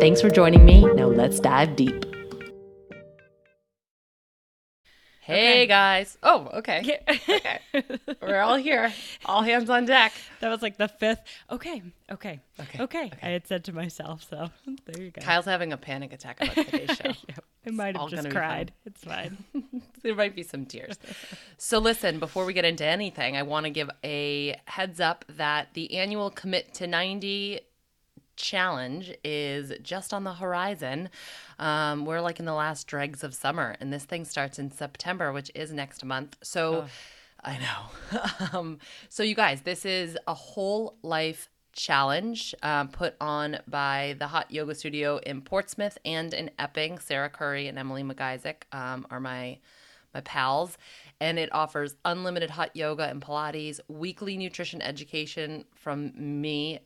Thanks for joining me. Now let's dive deep. Hey, okay. Guys. Oh, okay. Okay. We're all here. All hands on deck. That was like the fifth. Okay. I had said to myself, so there you go. Kyle's having a panic attack about today's show. Yep. I might have just cried. It's fine. There might be some tears. So listen, before we get into anything, I want to give a heads up that the annual Commit to 90 challenge is just on the horizon. We're like in the last dregs of summer, and this thing starts in September, which is next month. So I know. So you guys, this is a whole life challenge put on by the Hot Yoga Studio in Portsmouth and in Epping. Sarah Curry and Emily McIsaac are my pals, and it offers unlimited hot yoga and Pilates, weekly nutrition education from me.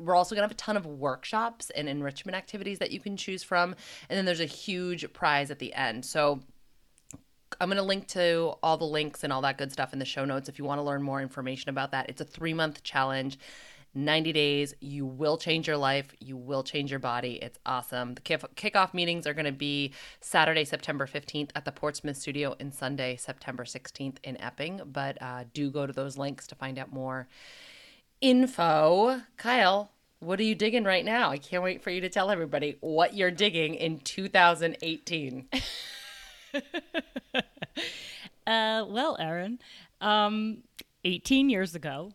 We're also going to have a ton of workshops and enrichment activities that you can choose from. And then there's a huge prize at the end. So I'm going to link to all the links and all that good stuff in the show notes if you want to learn more information about that. It's a 3-month challenge, 90 days. You will change your life. You will change your body. It's awesome. The kickoff meetings are going to be Saturday, September 15th at the Portsmouth studio and Sunday, September 16th in Epping. But do go to those links to find out more info. Kyle, what are you digging right now? I can't wait for you to tell everybody what you're digging in 2018. Well, Erin, 18 years ago,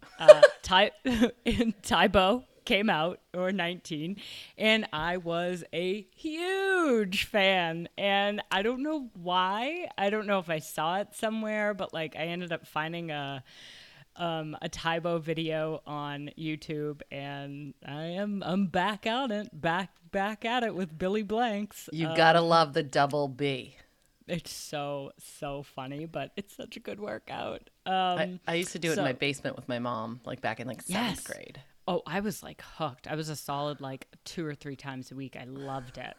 Tae Bo came out, or 19, and I was a huge fan, and I don't know why. I don't know if I saw it somewhere, but like I ended up finding a Tae Bo video on YouTube, and I'm back at it with Billy Blanks. You gotta love the double B. It's so funny, but it's such a good workout. I used to do it in my basement with my mom, like back in like seventh grade. Oh, I was like hooked. I was a solid like 2 or 3 times a week. I loved it.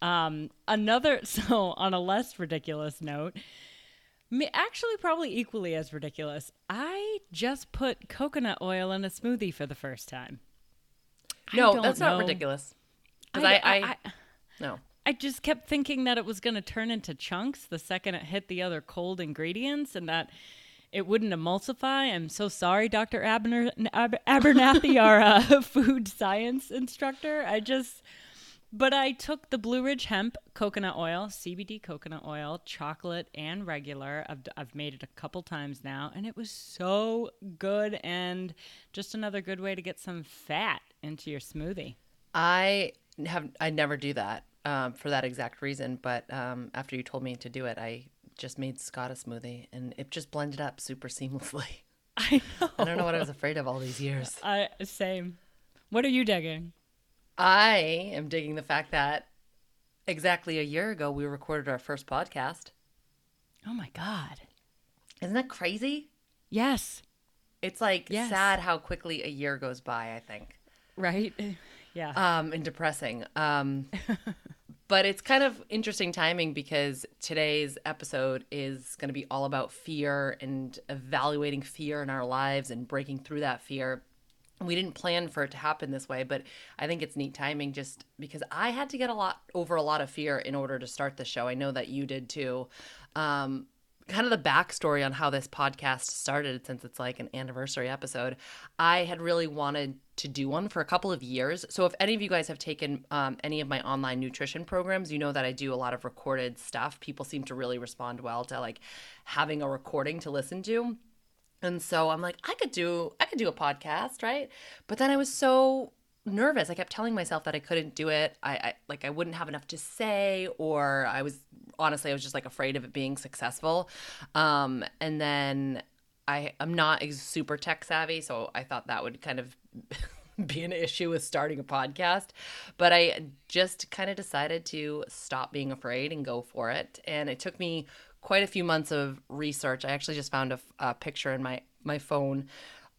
On a less ridiculous note, actually, probably equally as ridiculous, I just put coconut oil in a smoothie for the first time. No, that's not ridiculous. Because no. I just kept thinking that it was going to turn into chunks the second it hit the other cold ingredients, and that it wouldn't emulsify. I'm so sorry, Dr. Abernathy, our food science instructor. But I took the Blue Ridge Hemp coconut oil, CBD coconut oil, chocolate and regular. I've made it a couple times now, and it was so good, and just another good way to get some fat into your smoothie. I never do that for that exact reason, but after you told me to do it, I just made Scott a smoothie, and it just blended up super seamlessly. I know. I don't know what I was afraid of all these years. Same. What are you digging? I am digging the fact that exactly a year ago, we recorded our first podcast. Oh, my God. Isn't that crazy? Yes. It's like sad how quickly a year goes by, I think. Right? Yeah. And depressing. But it's kind of interesting timing because today's episode is going to be all about fear and evaluating fear in our lives and breaking through that fear. We didn't plan for it to happen this way, but I think it's neat timing just because I had to get over a lot of fear in order to start the show. I know that you did too. kind of the backstory on how this podcast started, since it's like an anniversary episode. I had really wanted to do one for a couple of years. So if any of you guys have taken any of my online nutrition programs, you know that I do a lot of recorded stuff. People seem to really respond well to like having a recording to listen to. And so I'm like, I could do a podcast, right? But then I was so nervous. I kept telling myself that I couldn't do it. I wouldn't have enough to say, or I was just like afraid of it being successful. And then I'm not super tech savvy, so I thought that would kind of be an issue with starting a podcast. But I just kind of decided to stop being afraid and go for it. And it took me quite a few months of research. I actually just found a picture in my phone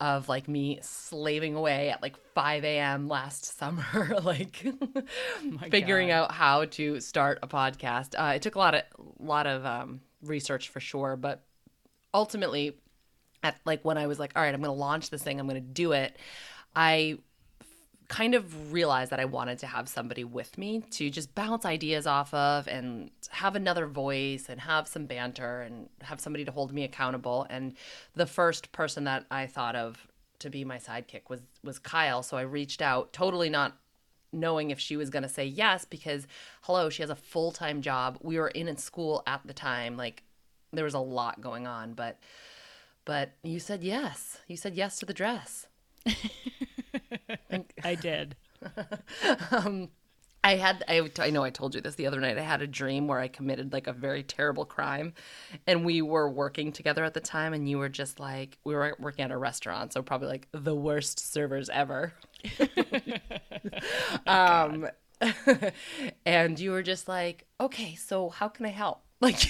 of like me slaving away at like 5 a.m. last summer, like figuring out how to start a podcast. It took a lot of research for sure, but ultimately, at like when I was like, all right, I'm going to launch this thing, I'm going to do it, I kind of realized that I wanted to have somebody with me to just bounce ideas off of and have another voice and have some banter and have somebody to hold me accountable. And the first person that I thought of to be my sidekick was Kyle. So I reached out, totally not knowing if she was going to say yes, because hello, she has a full-time job. We were in school at the time. Like there was a lot going on, but you said yes. You said yes to the dress. I did. I know I told you this the other night. I had a dream where I committed like a very terrible crime, and we were working together at the time, and you were just like, we were working at a restaurant, so probably like the worst servers ever. And you were just like, okay, so how can I help? Like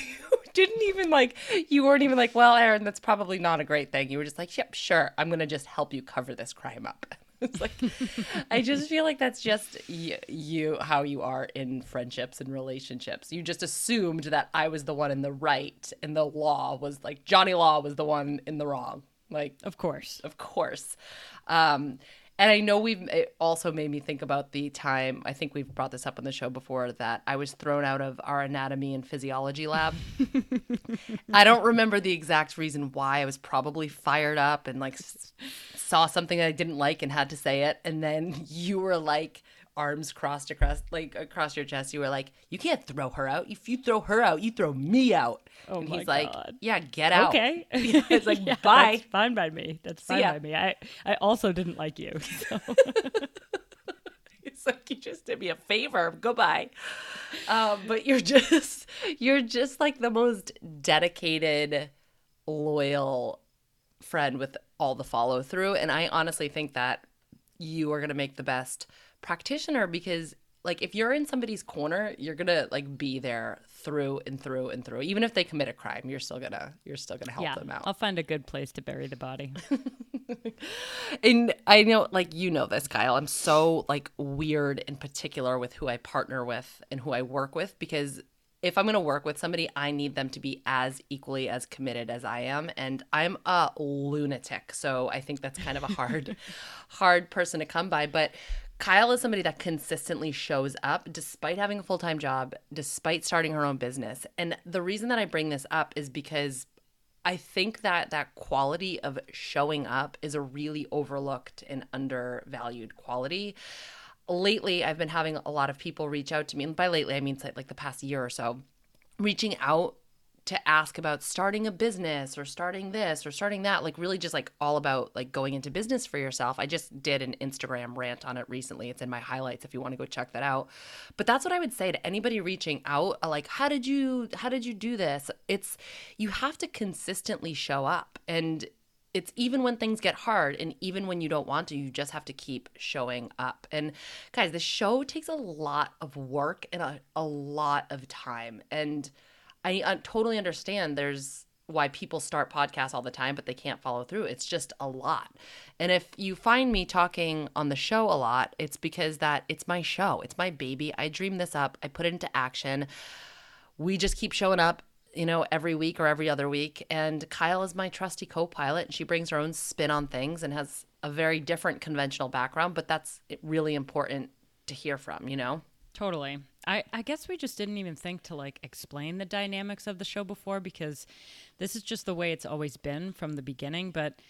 you weren't even like, well, Erin, that's probably not a great thing. You were just like, yep, sure. I'm going to just help you cover this crime up. It's like, I just feel like that's just you, how you are in friendships and relationships. You just assumed that I was the one in the right and the law was like, Johnny Law was the one in the wrong. Like, of course. And I know it also made me think about the time, I think we've brought this up on the show before, that I was thrown out of our anatomy and physiology lab. I don't remember the exact reason why. I was probably fired up and like saw something that I didn't like and had to say it. And then you were like, arms crossed across your chest. You were like, you can't throw her out. If you throw her out, you throw me out. Oh, and he's like, God. Yeah, get out. Okay. It's like, yeah, bye. That's fine by me. I also didn't like you. So. It's like, you just did me a favor. Goodbye. But you're just like the most dedicated, loyal friend with all the follow through. And I honestly think that you are going to make the best practitioner, because like if you're in somebody's corner, you're gonna like be there through and through and through. Even if they commit a crime, you're still gonna help them out. I'll find a good place to bury the body. And I know, like, you know this, Kyle, I'm so like weird and particular with who I partner with and who I work with, because if I'm going to work with somebody, I need them to be as equally as committed as I am. And I'm a lunatic. So I think that's kind of a hard person to come by. But Kyle is somebody that consistently shows up despite having a full-time job, despite starting her own business. And the reason that I bring this up is because I think that that quality of showing up is a really overlooked and undervalued quality. Lately, I've been having a lot of people reach out to me, and by lately, I mean like the past year or so, reaching out to ask about starting a business or starting this or starting that, like really just like all about like going into business for yourself. I just did an Instagram rant on it recently. It's in my highlights if you want to go check that out. But that's what I would say to anybody reaching out, like, how did you do this? It's, you have to consistently show up, and it's even when things get hard and even when you don't want to, you just have to keep showing up. And guys, the show takes a lot of work and a lot of time. And I totally understand there's why people start podcasts all the time, but they can't follow through. It's just a lot. And if you find me talking on the show a lot, it's because that it's my show. It's my baby. I dreamed this up. I put it into action. We just keep showing up, you know, every week or every other week. And Kyle is my trusty co-pilot, and she brings her own spin on things and has a very different conventional background, but that's really important to hear from, you know? Totally. I guess we just didn't even think to like explain the dynamics of the show before, because this is just the way it's always been from the beginning. But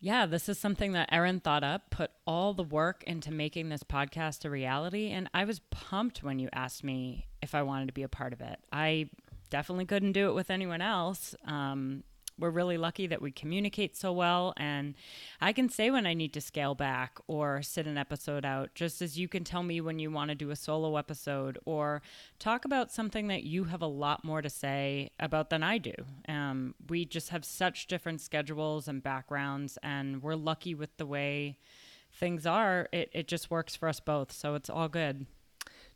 yeah, this is something that Erin thought up, put all the work into making this podcast a reality. And I was pumped when you asked me if I wanted to be a part of it. I definitely couldn't do it with anyone else. We're really lucky that we communicate so well, and I can say when I need to scale back or sit an episode out, just as you can tell me when you want to do a solo episode or talk about something that you have a lot more to say about than I do. We just have such different schedules and backgrounds, and we're lucky with the way things are. It just works for us both, so it's all good.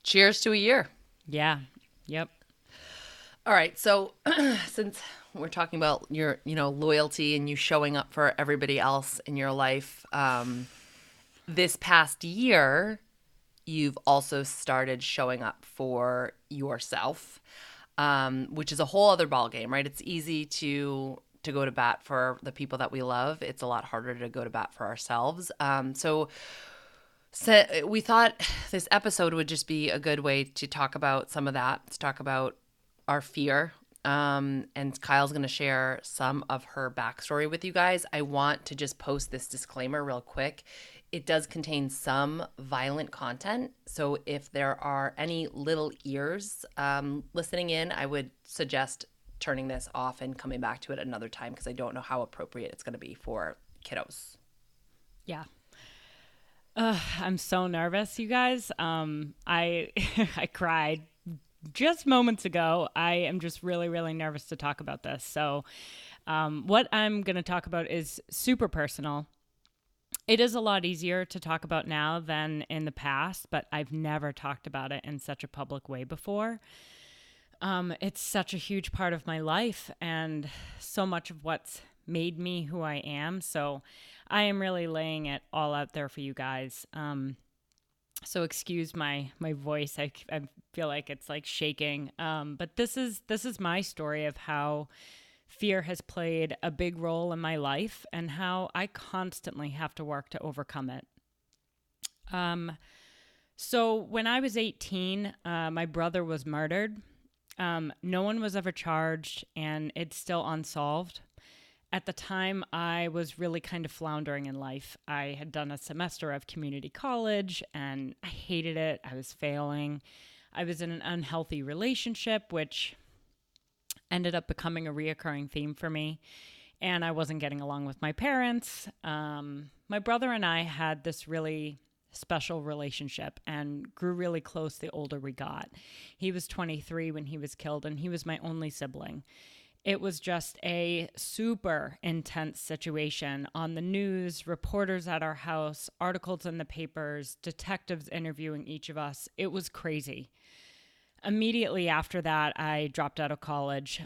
Cheers to a year. Yeah. Yep. All right, so since we're talking about your, loyalty and you showing up for everybody else in your life, this past year, you've also started showing up for yourself, which is a whole other ballgame, right? It's easy to go to bat for the people that we love. It's a lot harder to go to bat for ourselves. So we thought this episode would just be a good way to talk about some of that, to talk about our fear, and Kyle's going to share some of her backstory with you guys. I want to just post this disclaimer real quick. It does contain some violent content, so if there are any little ears listening in, I would suggest turning this off and coming back to it another time, because I don't know how appropriate it's going to be for kiddos. Yeah. I'm so nervous, you guys. I cried just moments ago. I am just really, really nervous to talk about this. So what I'm going to talk about is super personal. It is a lot easier to talk about now than in the past, but I've never talked about it in such a public way before. It's such a huge part of my life and so much of what's made me who I am. So I am really laying it all out there for you guys. So excuse my voice. I feel like it's like shaking. But this is my story of how fear has played a big role in my life and how I constantly have to work to overcome it. So when I was 18, my brother was murdered. No one was ever charged, and it's still unsolved. At the time, I was really kind of floundering in life. I had done a semester of community college, and I hated it. I was failing. I was in an unhealthy relationship, which ended up becoming a reoccurring theme for me, and I wasn't getting along with my parents. My brother and I had this really special relationship and grew really close the older we got. He was 23 when he was killed, and he was my only sibling. It was just a super intense situation on the news, reporters at our house, articles in the papers, detectives interviewing each of us. It was crazy. Immediately after that, I dropped out of college,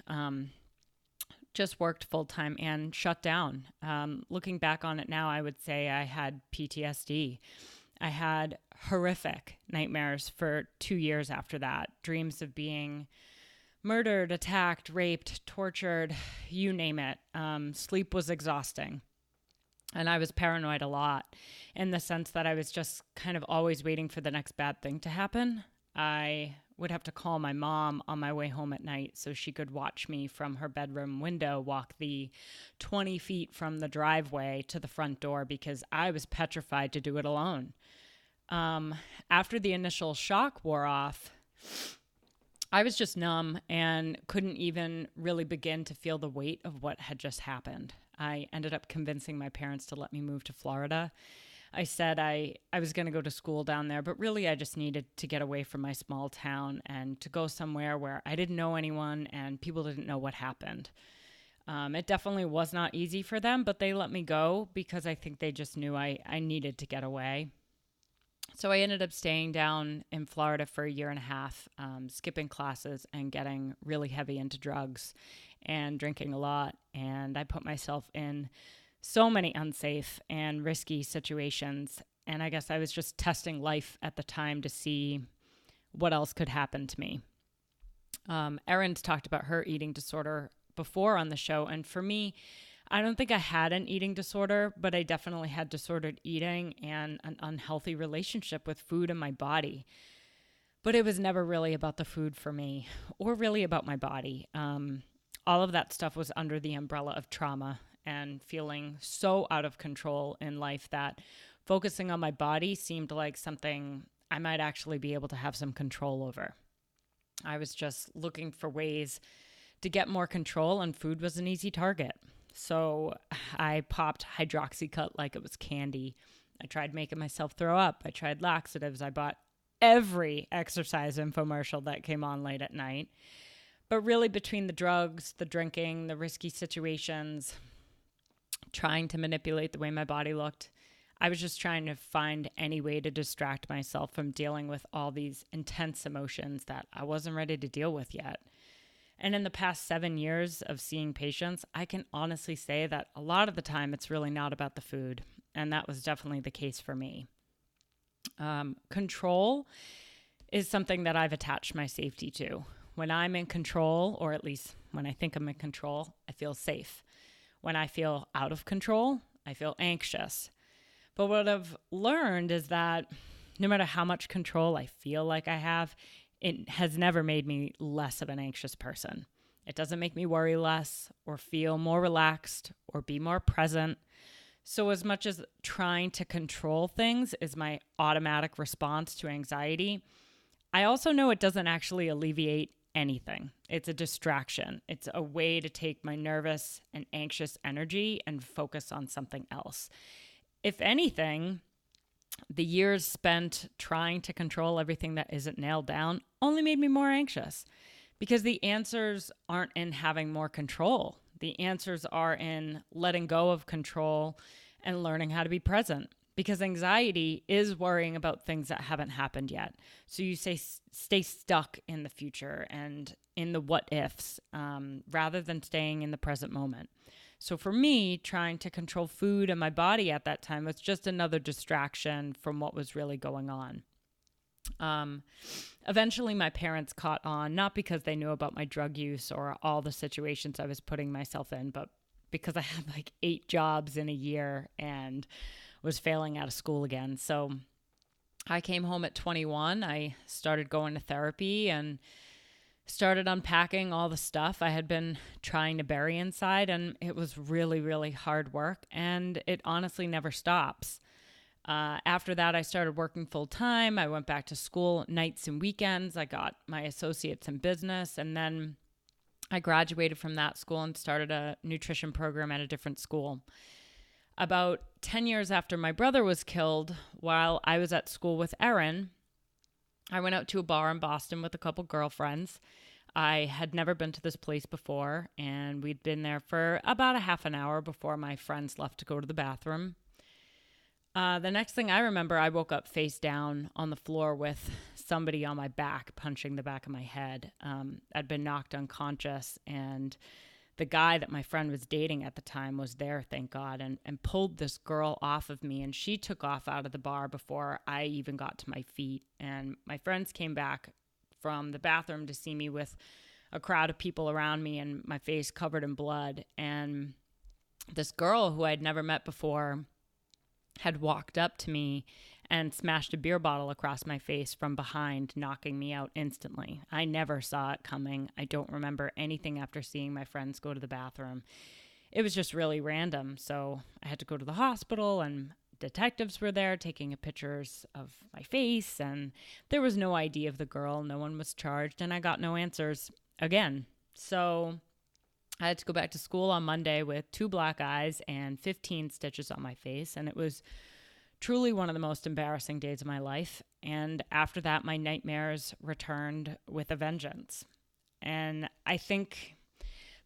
just worked full-time and shut down. Looking back on it now, I would say I had PTSD. I had horrific nightmares for 2 years after that, dreams of being murdered, attacked, raped, tortured, you name it. Sleep was exhausting. And I was paranoid a lot in the sense that I was just kind of always waiting for the next bad thing to happen. I would have to call my mom on my way home at night so she could watch me from her bedroom window walk the 20 feet from the driveway to the front door because I was petrified to do it alone. After the initial shock wore off, I was just numb and couldn't even really begin to feel the weight of what had just happened. I ended up convincing my parents to let me move to Florida. I said I was going to go to school down there, but really I just needed to get away from my small town and to go somewhere where I didn't know anyone and people didn't know what happened. It definitely was not easy for them, but they let me go because I think they just knew I needed to get away. So I ended up staying down in Florida for a year and a half, skipping classes and getting really heavy into drugs and drinking a lot. And I put myself in so many unsafe and risky situations. And I guess I was just testing life at the time to see what else could happen to me. Erin's talked about her eating disorder before on the show. And for me, I don't think I had an eating disorder, but I definitely had disordered eating and an unhealthy relationship with food and my body. But it was never really about the food for me or really about my body. All of that stuff was under the umbrella of trauma and feeling so out of control in life that focusing on my body seemed like something I might actually be able to have some control over. I was just looking for ways to get more control, and food was an easy target. So I popped hydroxycut like it was candy. I tried making myself throw up. I tried laxatives. I bought every exercise infomercial that came on late at night. But really, between the drugs, the drinking, the risky situations, trying to manipulate the way my body looked, I was just trying to find any way to distract myself from dealing with all these intense emotions that I wasn't ready to deal with yet. And in the past 7 years of seeing patients, I can honestly say that a lot of the time it's really not about the food. And that was definitely the case for me. Control is something that I've attached my safety to. When I'm in control, or at least when I think I'm in control, I feel safe. When I feel out of control, I feel anxious. But what I've learned is that no matter how much control I feel like I have, it has never made me less of an anxious person. It doesn't make me worry less or feel more relaxed or be more present. So as much as trying to control things is my automatic response to anxiety, I also know it doesn't actually alleviate anything. It's a distraction. It's a way to take my nervous and anxious energy and focus on something else. If anything, the years spent trying to control everything that isn't nailed down only made me more anxious, because the answers aren't in having more control. The answers are in letting go of control and learning how to be present, because anxiety is worrying about things that haven't happened yet. So you stay stuck in the future and in the what ifs rather than staying in the present moment. So for me, trying to control food and my body at that time was just another distraction from what was really going on. Eventually, my parents caught on, not because they knew about my drug use or all the situations I was putting myself in, but because I had like 8 jobs in a year and was failing out of school again. So I came home at 21. I started going to therapy and started unpacking all the stuff I had been trying to bury inside, and it was really, really hard work, and it honestly never stops. After that, I started working full-time. I went back to school nights and weekends. I got my associates in business, and then I graduated from that school and started a nutrition program at a different school. About 10 years after my brother was killed, while I was at school with Erin, I went out to a bar in Boston with a couple girlfriends. I had never been to this place before, and we'd been there for about a half an hour before my friends left to go to the bathroom. The next thing I remember, I woke up face down on the floor with somebody on my back punching the back of my head. I'd been knocked unconscious, and the guy that my friend was dating at the time was there, thank God, and pulled this girl off of me, and she took off out of the bar before I even got to my feet. And my friends came back from the bathroom to see me with a crowd of people around me and my face covered in blood. And this girl who I'd never met before had walked up to me and smashed a beer bottle across my face from behind, knocking me out instantly. I never saw it coming. I don't remember anything after seeing my friends go to the bathroom. It was just really random. So I had to go to the hospital, and detectives were there taking pictures of my face, and there was no ID of the girl. No one was charged, and I got no answers again. So I had to go back to school on Monday with 2 black eyes and 15 stitches on my face, and it was truly one of the most embarrassing days of my life. And after that, my nightmares returned with a vengeance. And I think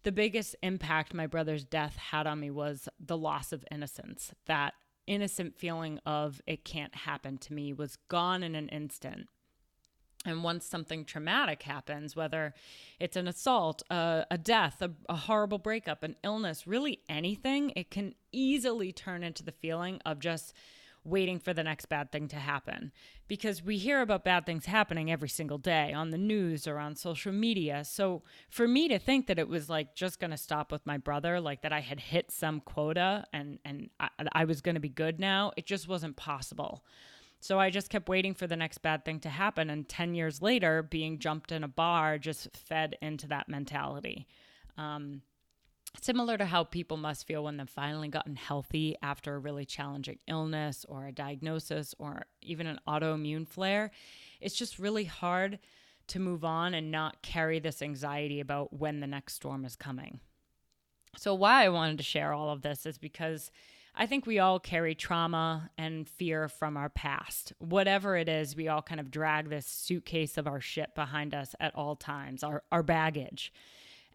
the biggest impact my brother's death had on me was the loss of innocence. That innocent feeling of it can't happen to me was gone in an instant. And once something traumatic happens, whether it's an assault, a death, a horrible breakup, an illness, really anything, it can easily turn into the feeling of just waiting for the next bad thing to happen. Because we hear about bad things happening every single day on the news or on social media. So for me to think that it was like just going to stop with my brother, like that I had hit some quota and I was going to be good now, it just wasn't possible. So I just kept waiting for the next bad thing to happen. And 10 years later, being jumped in a bar just fed into that mentality. Similar to how people must feel when they've finally gotten healthy after a really challenging illness or a diagnosis or even an autoimmune flare. It's just really hard to move on and not carry this anxiety about when the next storm is coming. So why I wanted to share all of this is because I think we all carry trauma and fear from our past. Whatever it is, we all kind of drag this suitcase of our shit behind us at all times, our baggage.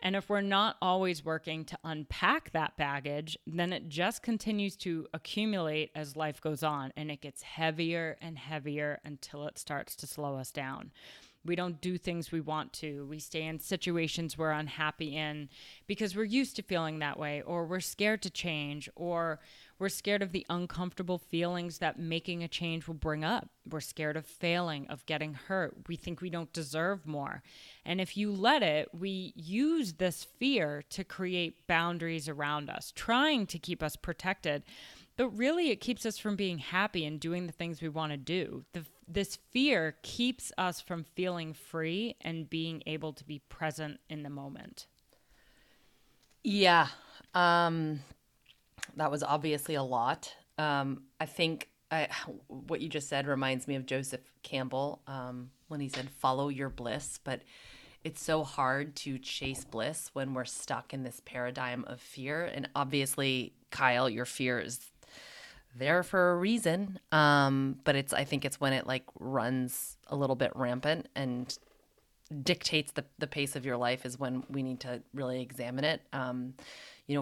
And if we're not always working to unpack that baggage, then it just continues to accumulate as life goes on, and it gets heavier and heavier until it starts to slow us down. We don't do things we want to. We stay in situations we're unhappy in because we're used to feeling that way, or we're scared to change, or we're scared of the uncomfortable feelings that making a change will bring up. We're scared of failing, of getting hurt. We think we don't deserve more. And if you let it, we use this fear to create boundaries around us, trying to keep us protected. But really, it keeps us from being happy and doing the things we want to do. This fear keeps us from feeling free and being able to be present in the moment. Yeah. That was obviously a lot. I think what you just said reminds me of Joseph Campbell when he said, follow your bliss. But it's so hard to chase bliss when we're stuck in this paradigm of fear. And obviously, Kyle, your fear is there for a reason, but I think it's when it like runs a little bit rampant and dictates the pace of your life is when we need to really examine it.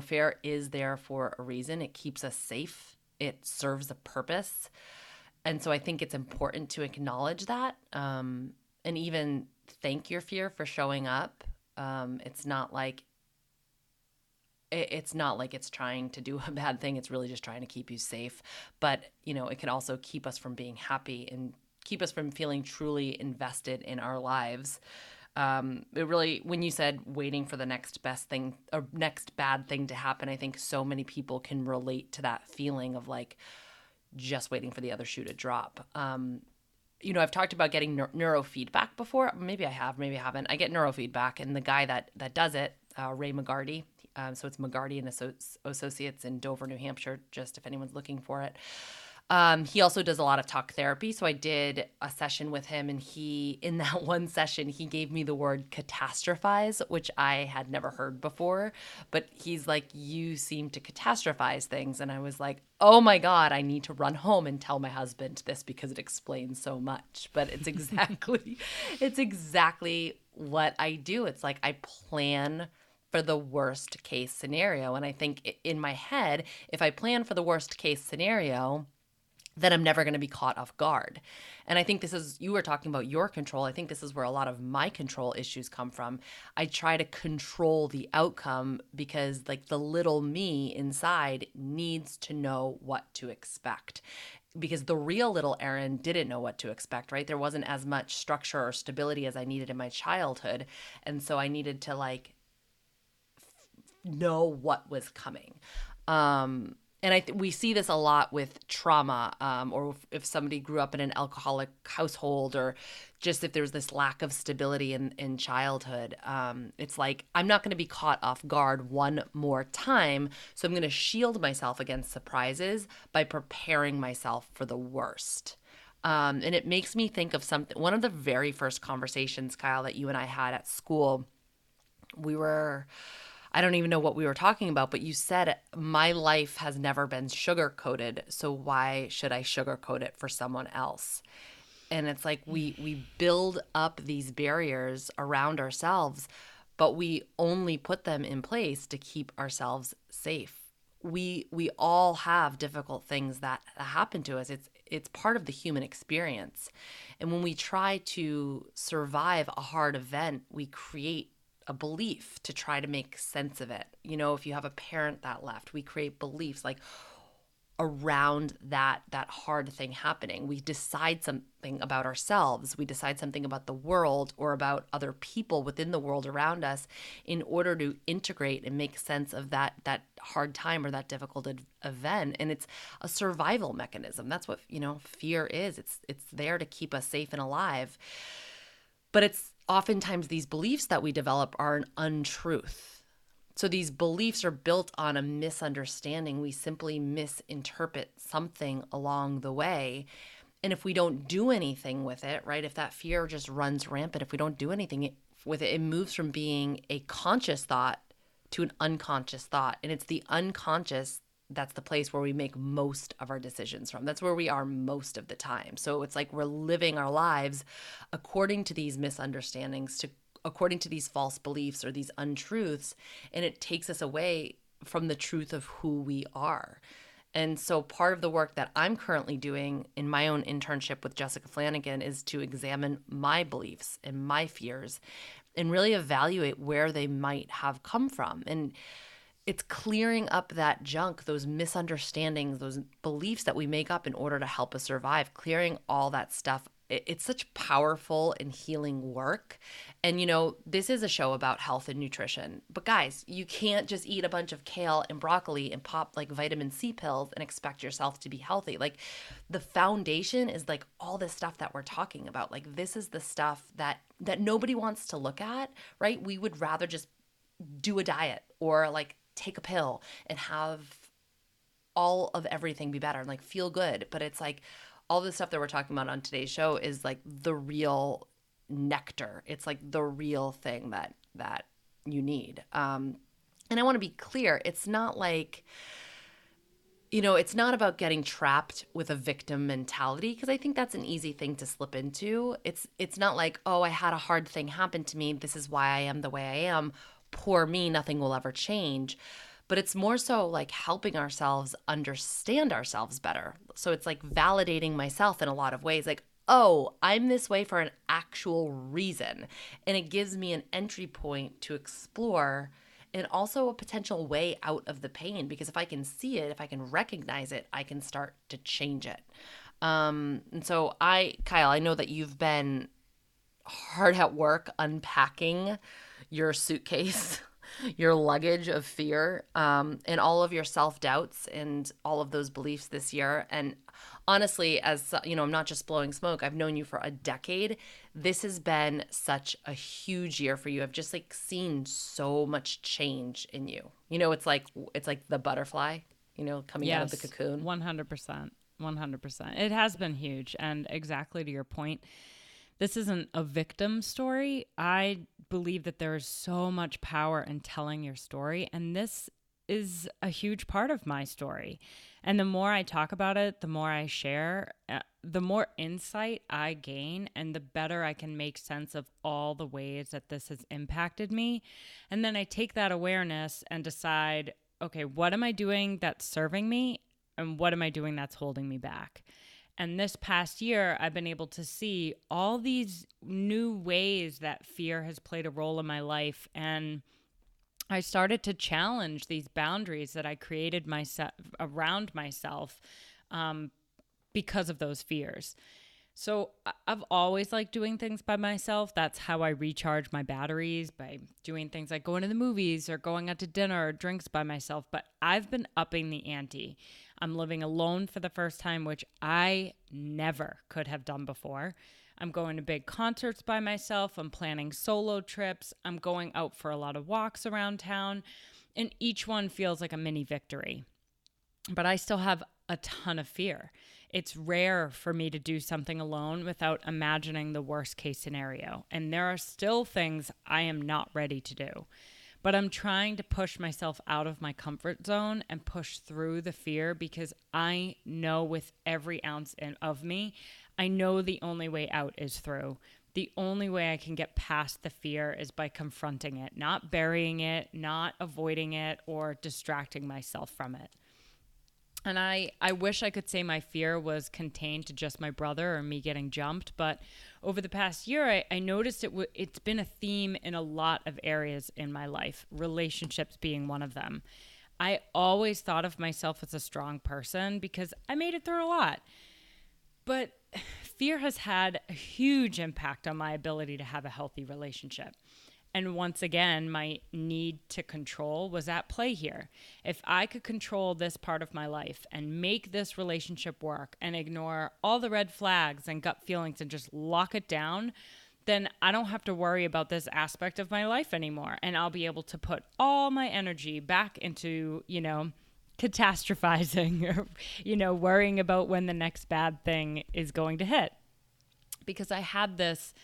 Fear is there for a reason. It keeps us safe. It serves a purpose. And so I think it's important to acknowledge that and even thank your fear for showing up. It's not like it's trying to do a bad thing. It's really just trying to keep you safe. But, it can also keep us from being happy and keep us from feeling truly invested in our lives. It really, when you said waiting for the next best thing or next bad thing to happen, I think so many people can relate to that feeling of like just waiting for the other shoe to drop. I've talked about getting neurofeedback before. Maybe I have, maybe I haven't. I get neurofeedback, and the guy that does it, Ray McGardy, so it's McGardy and Associates in Dover, New Hampshire, just if anyone's looking for it. He also does a lot of talk therapy. So I did a session with him, and in that one session, he gave me the word catastrophize, which I had never heard before. But he's like, you seem to catastrophize things. And I was like, oh my God, I need to run home and tell my husband this because it explains so much. But it's exactly, it's exactly what I do. It's like I plan for the worst case scenario. And I think in my head, if I plan for the worst case scenario, then I'm never going to be caught off guard. And I think this is, you were talking about your control. I think this is where a lot of my control issues come from. I try to control the outcome because like the little me inside needs to know what to expect. Because the real little Erin didn't know what to expect, right? There wasn't as much structure or stability as I needed in my childhood. And so I needed to like know what was coming. And we see this a lot with trauma, or if somebody grew up in an alcoholic household, or just if there's this lack of stability in childhood. It's like, I'm not going to be caught off guard one more time, so I'm going to shield myself against surprises by preparing myself for the worst. And it makes me think of something. One of the very first conversations, Kyle, that you and I had at school, I don't even know what we were talking about, but you said, my life has never been sugar-coated, so why should I sugarcoat it for someone else? And it's like we build up these barriers around ourselves, but we only put them in place to keep ourselves safe. We all have difficult things that happen to us. It's part of the human experience. And when we try to survive a hard event, we create a belief to try to make sense of it. If you have a parent that left, we create beliefs like, around that hard thing happening. We decide something about ourselves. We decide something about the world or about other people within the world around us in order to integrate and make sense of that hard time or that difficult event. And it's a survival mechanism. That's what, fear is. It's there to keep us safe and alive. But it's oftentimes these beliefs that we develop are an untruth. So these beliefs are built on a misunderstanding. We simply misinterpret something along the way. And if we don't do anything with it, right, if that fear just runs rampant, if we don't do anything with it, it moves from being a conscious thought to an unconscious thought. And it's the unconscious that's the place where we make most of our decisions from. That's where we are most of the time. So it's like we're living our lives according to these misunderstandings, according to these false beliefs or these untruths, and it takes us away from the truth of who we are. And so part of the work that I'm currently doing in my own internship with Jessica Flanagan is to examine my beliefs and my fears and really evaluate where they might have come from. And it's clearing up that junk, those misunderstandings, those beliefs that we make up in order to help us survive, clearing all that stuff. It's such powerful and healing work. And, this is a show about health and nutrition. But guys, you can't just eat a bunch of kale and broccoli and pop like vitamin C pills and expect yourself to be healthy. Like the foundation is like all this stuff that we're talking about. Like this is the stuff that nobody wants to look at, right? We would rather just do a diet or like take a pill and have all of everything be better and like feel good. But it's like, all the stuff that we're talking about on today's show is like the real nectar. It's like the real thing that you need. And I want to be clear. It's not like, it's not about getting trapped with a victim mentality, because I think that's an easy thing to slip into. It's not like, oh, I had a hard thing happen to me. This is why I am the way I am. Poor me. Nothing will ever change. But it's more so like helping ourselves understand ourselves better. So it's like validating myself in a lot of ways. Like, oh, I'm this way for an actual reason. And it gives me an entry point to explore and also a potential way out of the pain. Because if I can see it, if I can recognize it, I can start to change it. And so Kyle, I know that you've been hard at work unpacking your suitcase, your luggage of fear, and all of your self-doubts and all of those beliefs this year. And honestly, as you know, I'm not just blowing smoke. I've known you for a decade. This has been such a huge year for you. I've just like seen so much change in you. It's like the butterfly, coming out of the cocoon. 100%. It has been huge. And exactly to your point, this isn't a victim story. I believe that there is so much power in telling your story, and this is a huge part of my story. And the more I talk about it, the more I share, the more insight I gain, and the better I can make sense of all the ways that this has impacted me. And then I take that awareness and decide, okay, what am I doing that's serving me, and what am I doing that's holding me back? And this past year, I've been able to see all these new ways that fear has played a role in my life. And I started to challenge these boundaries that I created myself around myself because of those fears. So I've always liked doing things by myself. That's how I recharge my batteries, by doing things like going to the movies or going out to dinner or drinks by myself. But I've been upping the ante. I'm living alone for the first time, which I never could have done before. I'm going to big concerts by myself. I'm planning solo trips. I'm going out for a lot of walks around town. And each one feels like a mini victory. But I still have a ton of fear. It's rare for me to do something alone without imagining the worst case scenario. And there are still things I am not ready to do. But I'm trying to push myself out of my comfort zone and push through the fear, because I know with every ounce of me, I know the only way out is through. The only way I can get past the fear is by confronting it, not burying it, not avoiding it, or distracting myself from it. And I wish I could say my fear was contained to just my brother or me getting jumped, but over the past year, I noticed it's been a theme in a lot of areas in my life, relationships being one of them. I always thought of myself as a strong person because I made it through a lot. But fear has had a huge impact on my ability to have a healthy relationship. And once again, my need to control was at play here. If I could control this part of my life and make this relationship work and ignore all the red flags and gut feelings and just lock it down, then I don't have to worry about this aspect of my life anymore. And I'll be able to put all my energy back into, catastrophizing or, worrying about when the next bad thing is going to hit. Because I had this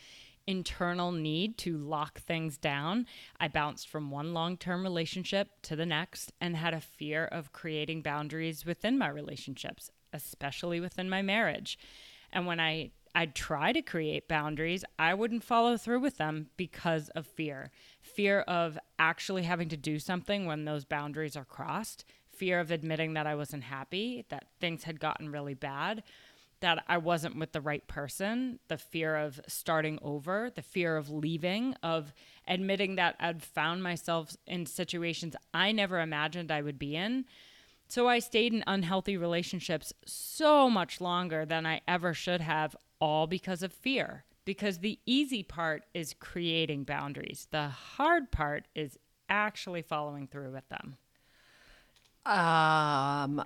internal need to lock things down. I bounced from one long-term relationship to the next and had a fear of creating boundaries within my relationships, especially within my marriage. And when I'd try to create boundaries, I wouldn't follow through with them because of fear. Fear of actually having to do something when those boundaries are crossed. Fear of admitting that I wasn't happy, that things had gotten really bad, that I wasn't with the right person, the fear of starting over, the fear of leaving, of admitting that I'd found myself in situations I never imagined I would be in. So I stayed in unhealthy relationships so much longer than I ever should have, all because of fear. Because the easy part is creating boundaries. The hard part is actually following through with them. The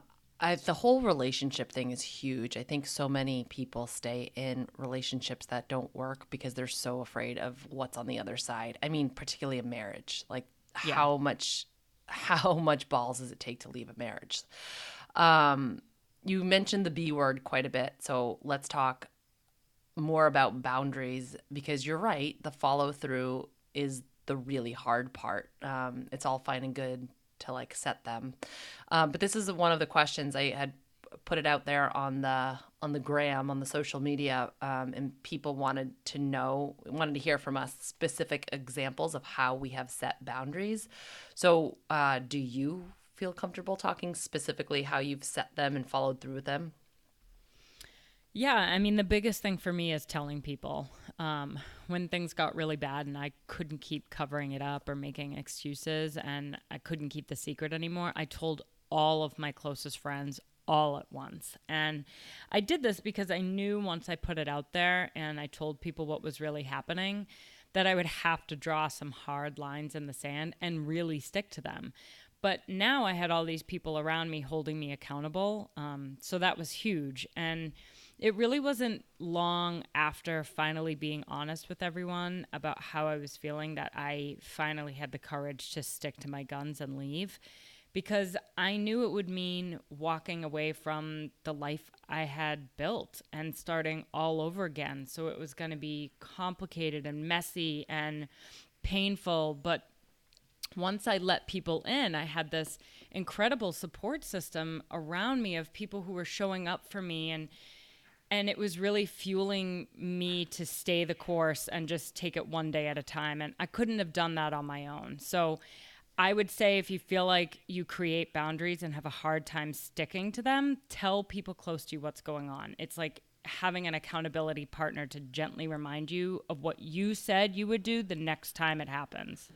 whole relationship thing is huge. I think so many people stay in relationships that don't work because they're so afraid of what's on the other side. I mean, particularly a marriage. How much balls does it take to leave a marriage? You mentioned the B word quite a bit, so let's talk more about boundaries, because you're right, the follow through is the really hard part. It's all fine and good to set them. But this is one of the questions I had put it out there on the gram, on the social media, and people wanted to hear from us specific examples of how we have set boundaries. So do you feel comfortable talking specifically how you've set them and followed through with them? Yeah, I mean, the biggest thing for me is telling people when things got really bad and I couldn't keep covering it up or making excuses and I couldn't keep the secret anymore, I told all of my closest friends all at once. And I did this because I knew once I put it out there and I told people what was really happening, that I would have to draw some hard lines in the sand and really stick to them. But now I had all these people around me holding me accountable. So that was huge. And it really wasn't long after finally being honest with everyone about how I was feeling that I finally had the courage to stick to my guns and leave, because I knew it would mean walking away from the life I had built and starting all over again. So it was going to be complicated and messy and painful, but once I let people in, I had this incredible support system around me of people who were showing up for me, and it was really fueling me to stay the course and just take it one day at a time. And I couldn't have done that on my own. So I would say if you feel like you create boundaries and have a hard time sticking to them, tell people close to you what's going on. It's like having an accountability partner to gently remind you of what you said you would do the next time it happens.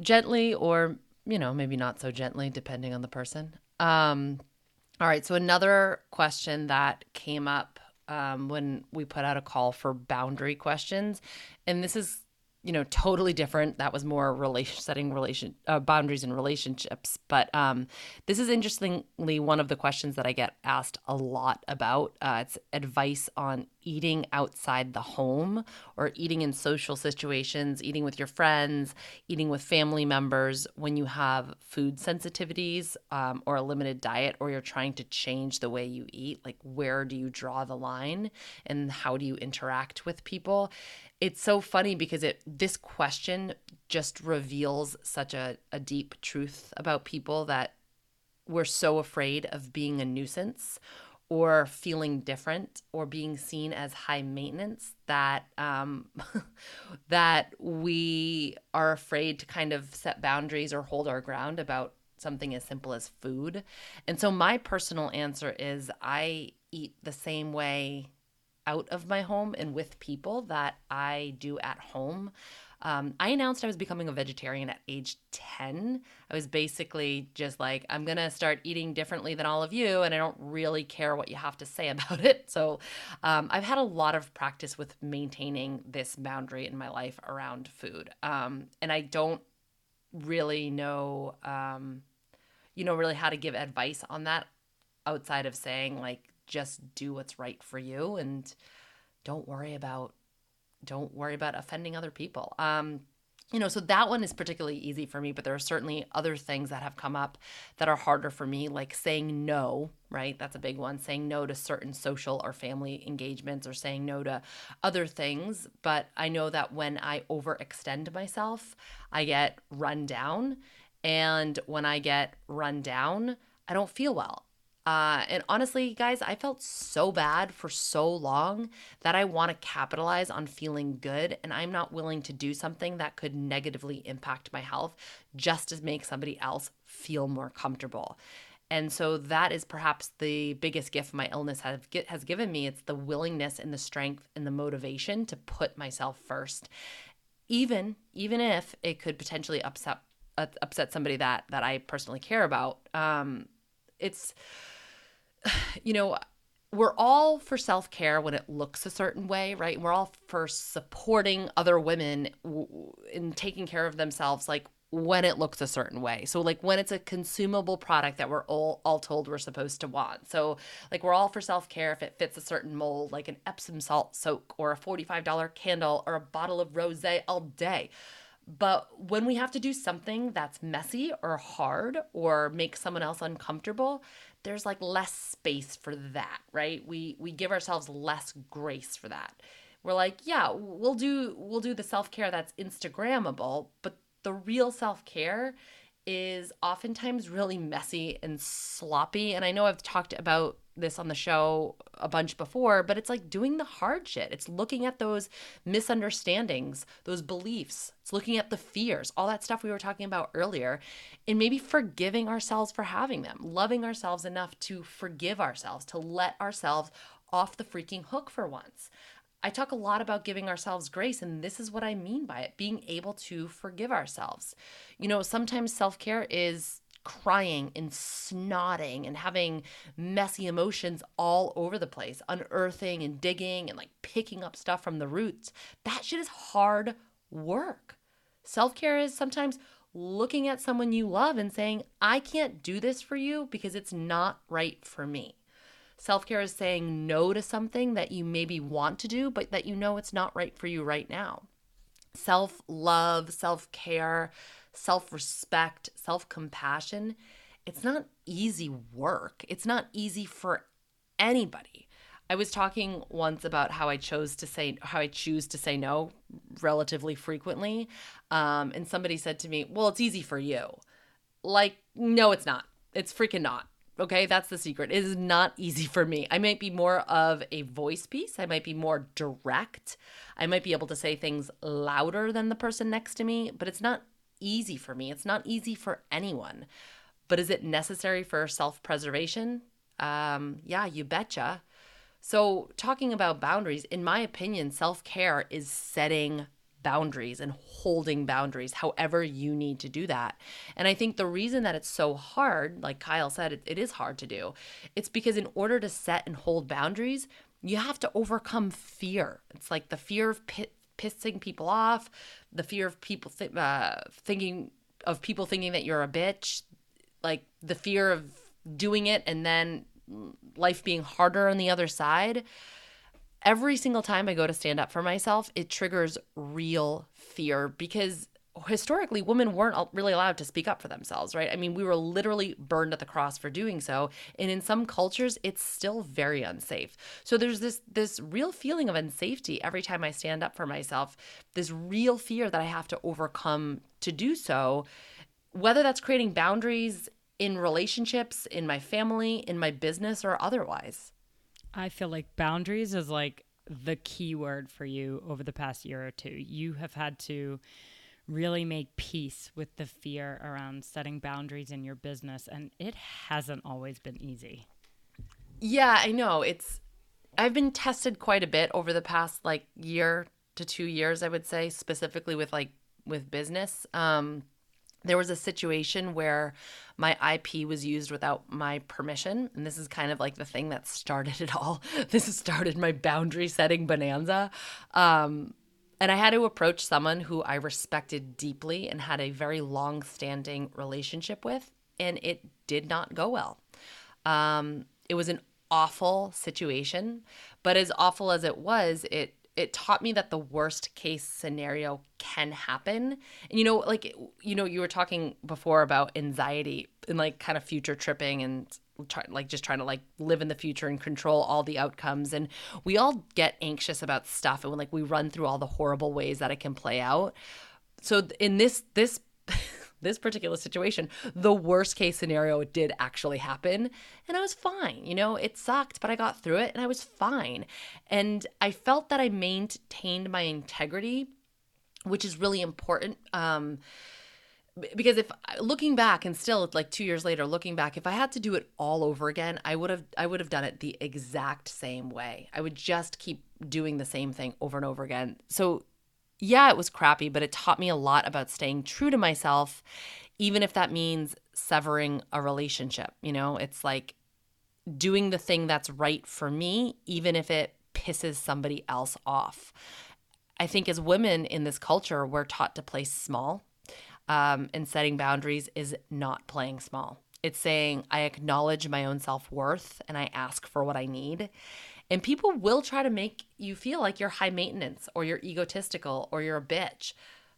Gently, or, maybe not so gently, depending on the person. All right. So another question that came up when we put out a call for boundary questions, and this is, totally different. That was more boundaries in relationships. But this is interestingly one of the questions that I get asked a lot about. It's advice on eating outside the home or eating in social situations, eating with your friends, eating with family members when you have food sensitivities or a limited diet, or you're trying to change the way you eat. Like, where do you draw the line and how do you interact with people? It's so funny because this question just reveals such a deep truth about people, that we're so afraid of being a nuisance or feeling different or being seen as high maintenance that that we are afraid to kind of set boundaries or hold our ground about something as simple as food. And so my personal answer is I eat the same way out of my home and with people that I do at home. I announced I was becoming a vegetarian at age 10. I was basically just like, I'm going to start eating differently than all of you, and I don't really care what you have to say about it. So I've had a lot of practice with maintaining this boundary in my life around food. And I don't really know, really how to give advice on that outside of saying, like, just do what's right for you and don't worry about offending other people. So that one is particularly easy for me, but there are certainly other things that have come up that are harder for me, like saying no, right? That's a big one, saying no to certain social or family engagements or saying no to other things. But I know that when I overextend myself, I get run down. And when I get run down, I don't feel well. And honestly, guys, I felt so bad for so long that I want to capitalize on feeling good, and I'm not willing to do something that could negatively impact my health just to make somebody else feel more comfortable. And so that is perhaps the biggest gift my illness has given me. It's the willingness and the strength and the motivation to put myself first, even if it could potentially upset somebody that I personally care about. It's... we're all for self-care when it looks a certain way, right? And we're all for supporting other women in taking care of themselves, like, when it looks a certain way. So, like, when it's a consumable product that we're all told we're supposed to want. So, like, we're all for self-care if it fits a certain mold, like an Epsom salt soak or a $45 candle or a bottle of rosé all day. But when we have to do something that's messy or hard or makes someone else uncomfortable, there's like less space for that, right? We give ourselves less grace for that. We're like, yeah, we'll do the self-care that's Instagrammable, but the real self-care is oftentimes really messy and sloppy. And I know I've talked about this on the show a bunch before, but it's like doing the hard shit. It's looking at those misunderstandings, those beliefs. It's looking at the fears, all that stuff we were talking about earlier, and maybe forgiving ourselves for having them, loving ourselves enough to forgive ourselves, to let ourselves off the freaking hook for once. I talk a lot about giving ourselves grace, and this is what I mean by it, being able to forgive ourselves. Sometimes self-care is crying and snotting and having messy emotions all over the place, unearthing and digging and like picking up stuff from the roots. That shit is hard work. Self-care is sometimes looking at someone you love and saying, I can't do this for you because it's not right for me. Self-care is saying no to something that you maybe want to do, but that you know it's not right for you right now. Self-love, self-care, self-respect, self-compassion, it's not easy work. It's not easy for anybody. I was talking once about how I choose to say no relatively frequently. And somebody said to me, well, it's easy for you. Like, no, it's not. It's freaking not. Okay, that's the secret. It is not easy for me. I might be more of a voice piece. I might be more direct. I might be able to say things louder than the person next to me, but it's not easy for me. It's not easy for anyone. But is it necessary for self-preservation? Yeah, you betcha. So talking about boundaries, in my opinion, self-care is setting boundaries and holding boundaries, however you need to do that. And I think the reason that it's so hard, like Kyle said, it is hard to do. It's because in order to set and hold boundaries, you have to overcome fear. It's like the fear of pissing people off, the fear of people thinking that you're a bitch, like the fear of doing it and then life being harder on the other side. Every single time I go to stand up for myself, it triggers real fear because historically women weren't really allowed to speak up for themselves, right? I mean, we were literally burned at the cross for doing so. And in some cultures, it's still very unsafe. So there's this real feeling of unsafety every time I stand up for myself, this real fear that I have to overcome to do so, whether that's creating boundaries in relationships, in my family, in my business, or otherwise. I feel like boundaries is like the key word for you over the past year or two. You have had to really make peace with the fear around setting boundaries in your business, and it hasn't always been easy. Yeah, I know. I've been tested quite a bit over the past like year to 2 years, I would say, specifically with business. There was a situation where my IP was used without my permission. And this is kind of like the thing that started it all. This started my boundary setting bonanza. And I had to approach someone who I respected deeply and had a very long-standing relationship with, and it did not go well. It was an awful situation, but as awful as it was, it taught me that the worst case scenario can happen. And, you were talking before about anxiety and kind of future tripping and trying to live in the future and control all the outcomes. And we all get anxious about stuff. And we run through all the horrible ways that it can play out. So in this this particular situation, the worst case scenario did actually happen. And I was fine. It sucked, but I got through it and I was fine. And I felt that I maintained my integrity, which is really important. Because looking back, and still it's 2 years later, looking back, if I had to do it all over again, I would have done it the exact same way. I would just keep doing the same thing over and over again. So yeah, it was crappy, but it taught me a lot about staying true to myself, even if that means severing a relationship. It's doing the thing that's right for me, even if it pisses somebody else off. I think as women in this culture, we're taught to play small, and setting boundaries is not playing small. It's saying I acknowledge my own self-worth and I ask for what I need. And people will try to make you feel like you're high maintenance or you're egotistical or you're a bitch.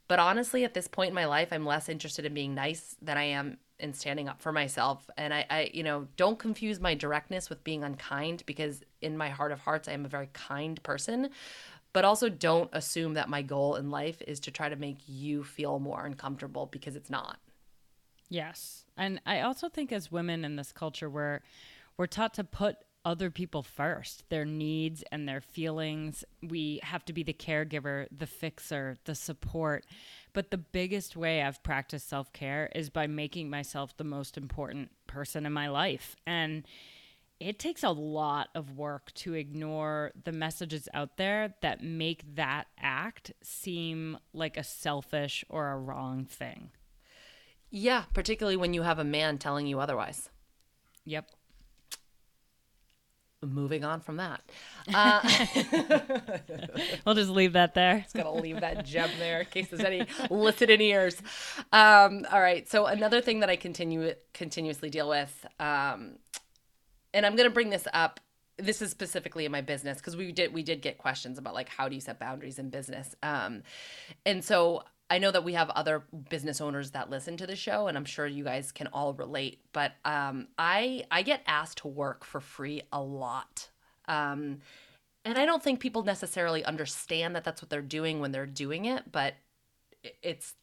But honestly, at this point in my life, I'm less interested in being nice than I am in standing up for myself. And I don't confuse my directness with being unkind, because in my heart of hearts, I am a very kind person. But also don't assume that my goal in life is to try to make you feel more uncomfortable, because it's not. Yes. And I also think as women in this culture, we're taught to put other people first, their needs and their feelings. We have to be the caregiver, the fixer, the support. But the biggest way I've practiced self-care is by making myself the most important person in my life. And it takes a lot of work to ignore the messages out there that make that act seem like a selfish or a wrong thing. Yeah, particularly when you have a man telling you otherwise. Yep. Moving on from that. We'll just leave that there. Just going to leave that gem there in case there's any listening ears. All right. So another thing that I continuously deal with, and I'm going to bring this up. This is specifically in my business, because we did get questions about how do you set boundaries in business? And so I know that we have other business owners that listen to the show, and I'm sure you guys can all relate, but I get asked to work for free a lot. And I don't think people necessarily understand that that's what they're doing when they're doing it, but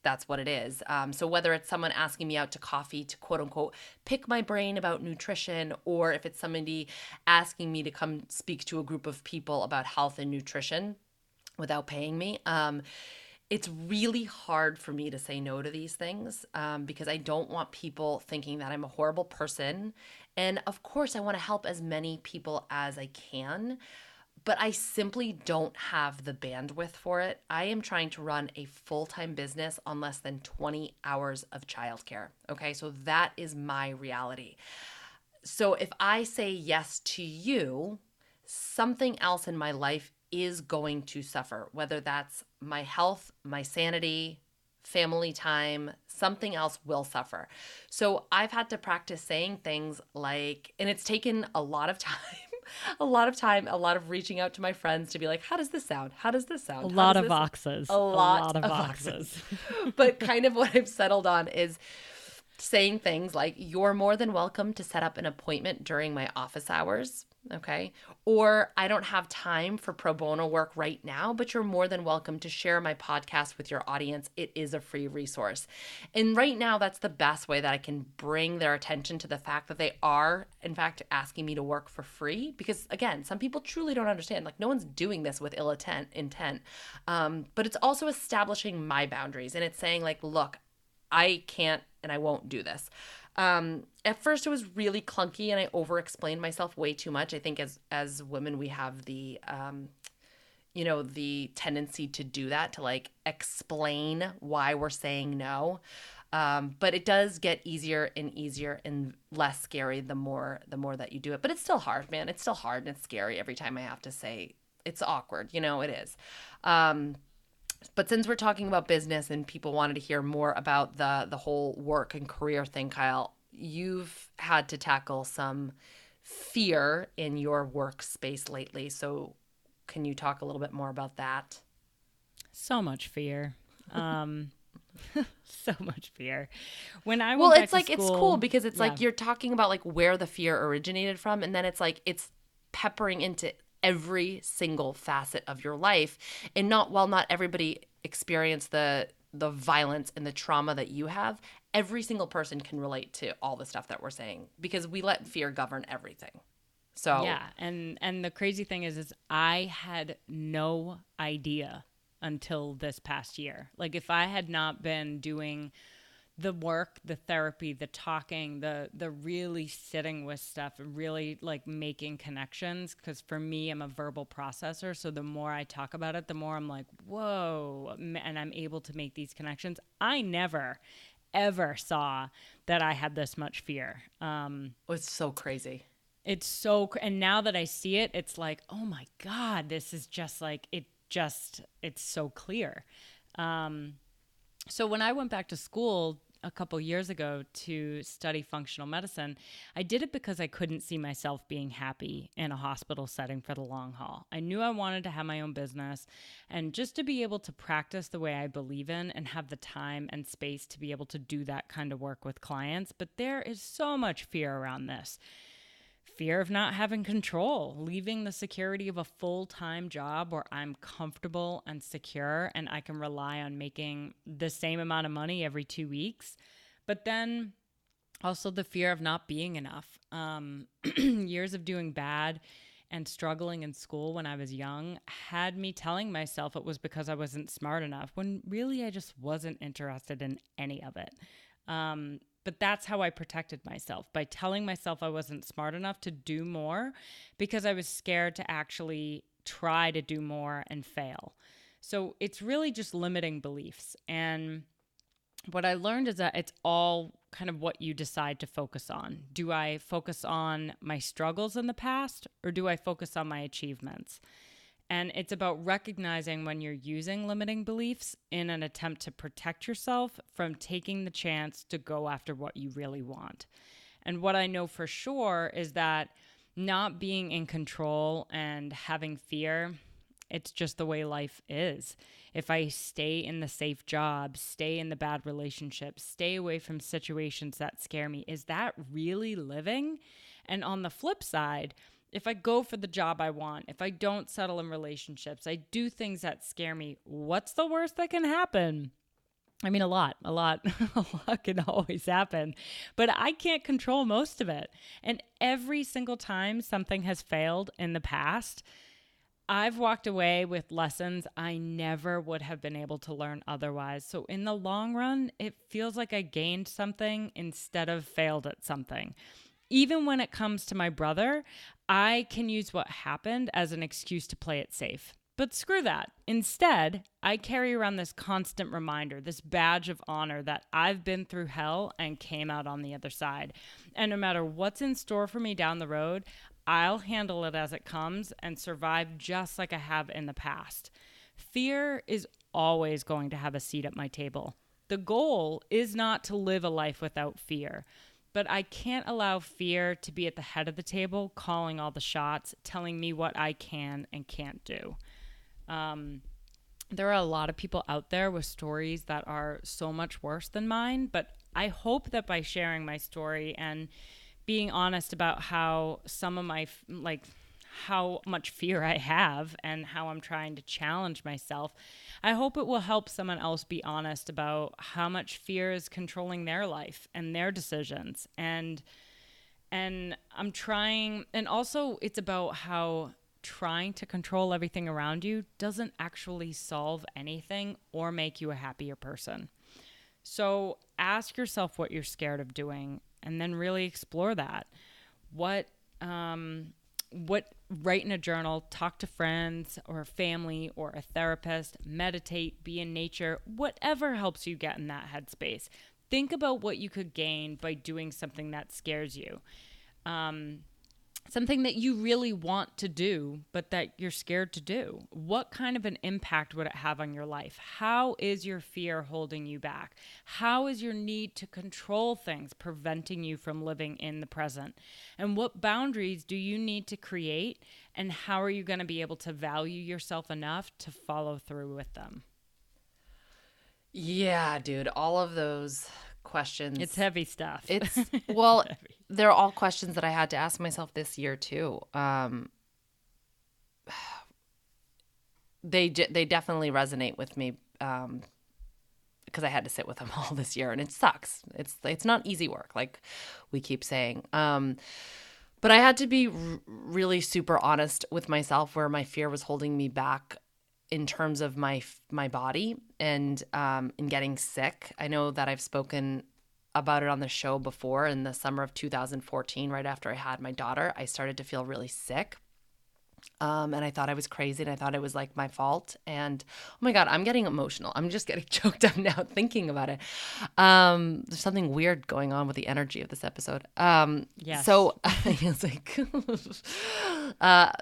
that's what it is. So whether it's someone asking me out to coffee to quote unquote pick my brain about nutrition, or if it's somebody asking me to come speak to a group of people about health and nutrition without paying me, it's really hard for me to say no to these things, because I don't want people thinking that I'm a horrible person. And of course, I want to help as many people as I can, but I simply don't have the bandwidth for it. I am trying to run a full-time business on less than 20 hours of childcare. Okay, so that is my reality. So if I say yes to you, something else in my life is going to suffer, whether that's my health, my sanity, family time, something else will suffer. So I've had to practice saying things and it's taken a lot of time, a lot of reaching out to my friends to be how does this sound? How does this sound? A lot of boxes. But kind of what I've settled on is saying things like, you're more than welcome to set up an appointment during my office hours. Okay. Or I don't have time for pro bono work right now, but you're more than welcome to share my podcast with your audience. It is a free resource. And right now, that's the best way that I can bring their attention to the fact that they are, in fact, asking me to work for free. Because again, some people truly don't understand. No one's doing this with ill intent. But it's also establishing my boundaries. And it's saying look, I can't and I won't do this. At first it was really clunky and I over-explained myself way too much. I think as women, we have the, you know, the tendency to do that, to like explain why we're saying no. But it does get easier and easier and less scary the more that you do it. But it's still hard, man. It's still hard and it's scary every time I have to say. It's awkward, you know, it is. But since we're talking about business and people wanted to hear more about the whole work and career thing, Kyle, you've had to tackle some fear in your workspace lately. So can you talk a little bit more about that? So much fear. So much fear. When I went back to school, it's cool because it's like you're talking about like where the fear originated from, and then it's like it's peppering into every single facet of your life. And not everybody experienced the violence and the trauma that you have. Every single person can relate to all the stuff that we're saying because we let fear govern everything. So yeah, and the crazy thing is I had no idea until this past year. Like if I had not been doing the work, the therapy, the talking, the really sitting with stuff and really like making connections, because for me, I'm a verbal processor. So the more I talk about it, the more I'm like, whoa, and I'm able to make these connections. I never, ever saw that I had this much fear. It's so crazy. And now that I see it, it's like, oh my God, this is just like, it's so clear. So when I went back to school a couple years ago to study functional medicine, I did it because I couldn't see myself being happy in a hospital setting for the long haul. I knew I wanted to have my own business and just to be able to practice the way I believe in and have the time and space to be able to do that kind of work with clients. But there is so much fear around this. Fear of not having control, leaving the security of a full-time job where I'm comfortable and secure and I can rely on making the same amount of money every 2 weeks. But then also the fear of not being enough. Years of doing bad and struggling in school when I was young had me telling myself it was because I wasn't smart enough when really I just wasn't interested in any of it. But that's how I protected myself, by telling myself I wasn't smart enough to do more because I was scared to actually try to do more and fail. So it's really just limiting beliefs. And what I learned is that it's all kind of what you decide to focus on. Do I focus on my struggles in the past or do I focus on my achievements? And it's about recognizing when you're using limiting beliefs in an attempt to protect yourself from taking the chance to go after what you really want. And what I know for sure is that not being in control and having fear, it's just the way life is. If I stay in the safe job, stay in the bad relationships, stay away from situations that scare me, is that really living? And on the flip side, if I go for the job I want, if I don't settle in relationships, I do things that scare me, what's the worst that can happen? I mean, a lot can always happen, but I can't control most of it. And every single time something has failed in the past, I've walked away with lessons I never would have been able to learn otherwise. So in the long run, it feels like I gained something instead of failed at something. Even when it comes to my brother, I can use what happened as an excuse to play it safe. But screw that. Instead, I carry around this constant reminder, this badge of honor that I've been through hell and came out on the other side. And no matter what's in store for me down the road, I'll handle it as it comes and survive just like I have in the past. Fear is always going to have a seat at my table. The goal is not to live a life without fear. But I can't allow fear to be at the head of the table, calling all the shots, telling me what I can and can't do. There are a lot of people out there with stories that are so much worse than mine, but I hope that by sharing my story and being honest about how some of my, like, how much fear I have and how I'm trying to challenge myself, I hope it will help someone else be honest about how much fear is controlling their life and their decisions. And I'm trying, and also it's about how trying to control everything around you doesn't actually solve anything or make you a happier person. So ask yourself what you're scared of doing and then really explore that. What write in a journal, talk to friends or family or a therapist, meditate, be in nature, whatever helps you get in that headspace. Think about what you could gain by doing something that scares you. Something that you really want to do, but that you're scared to do. What kind of an impact would it have on your life? How is your fear holding you back? How is your need to control things preventing you from living in the present? And what boundaries do you need to create? And how are you going to be able to value yourself enough to follow through with them? Yeah, dude, all of those questions. It's heavy stuff. It's, well, they're all questions that I had to ask myself this year too. They definitely resonate with me because I had to sit with them all this year, and it sucks. It's not easy work, like we keep saying. But I had to be really super honest with myself where my fear was holding me back in terms of my body and in getting sick. I know that I've spoken about it on the show before. In the summer of 2014, right after I had my daughter, I started to feel really sick. And I thought I was crazy, and I thought it was like my fault. And oh my God, I'm getting emotional. I'm just getting choked up now thinking about it. There's something weird going on with the energy of this episode. Yes. So I was like,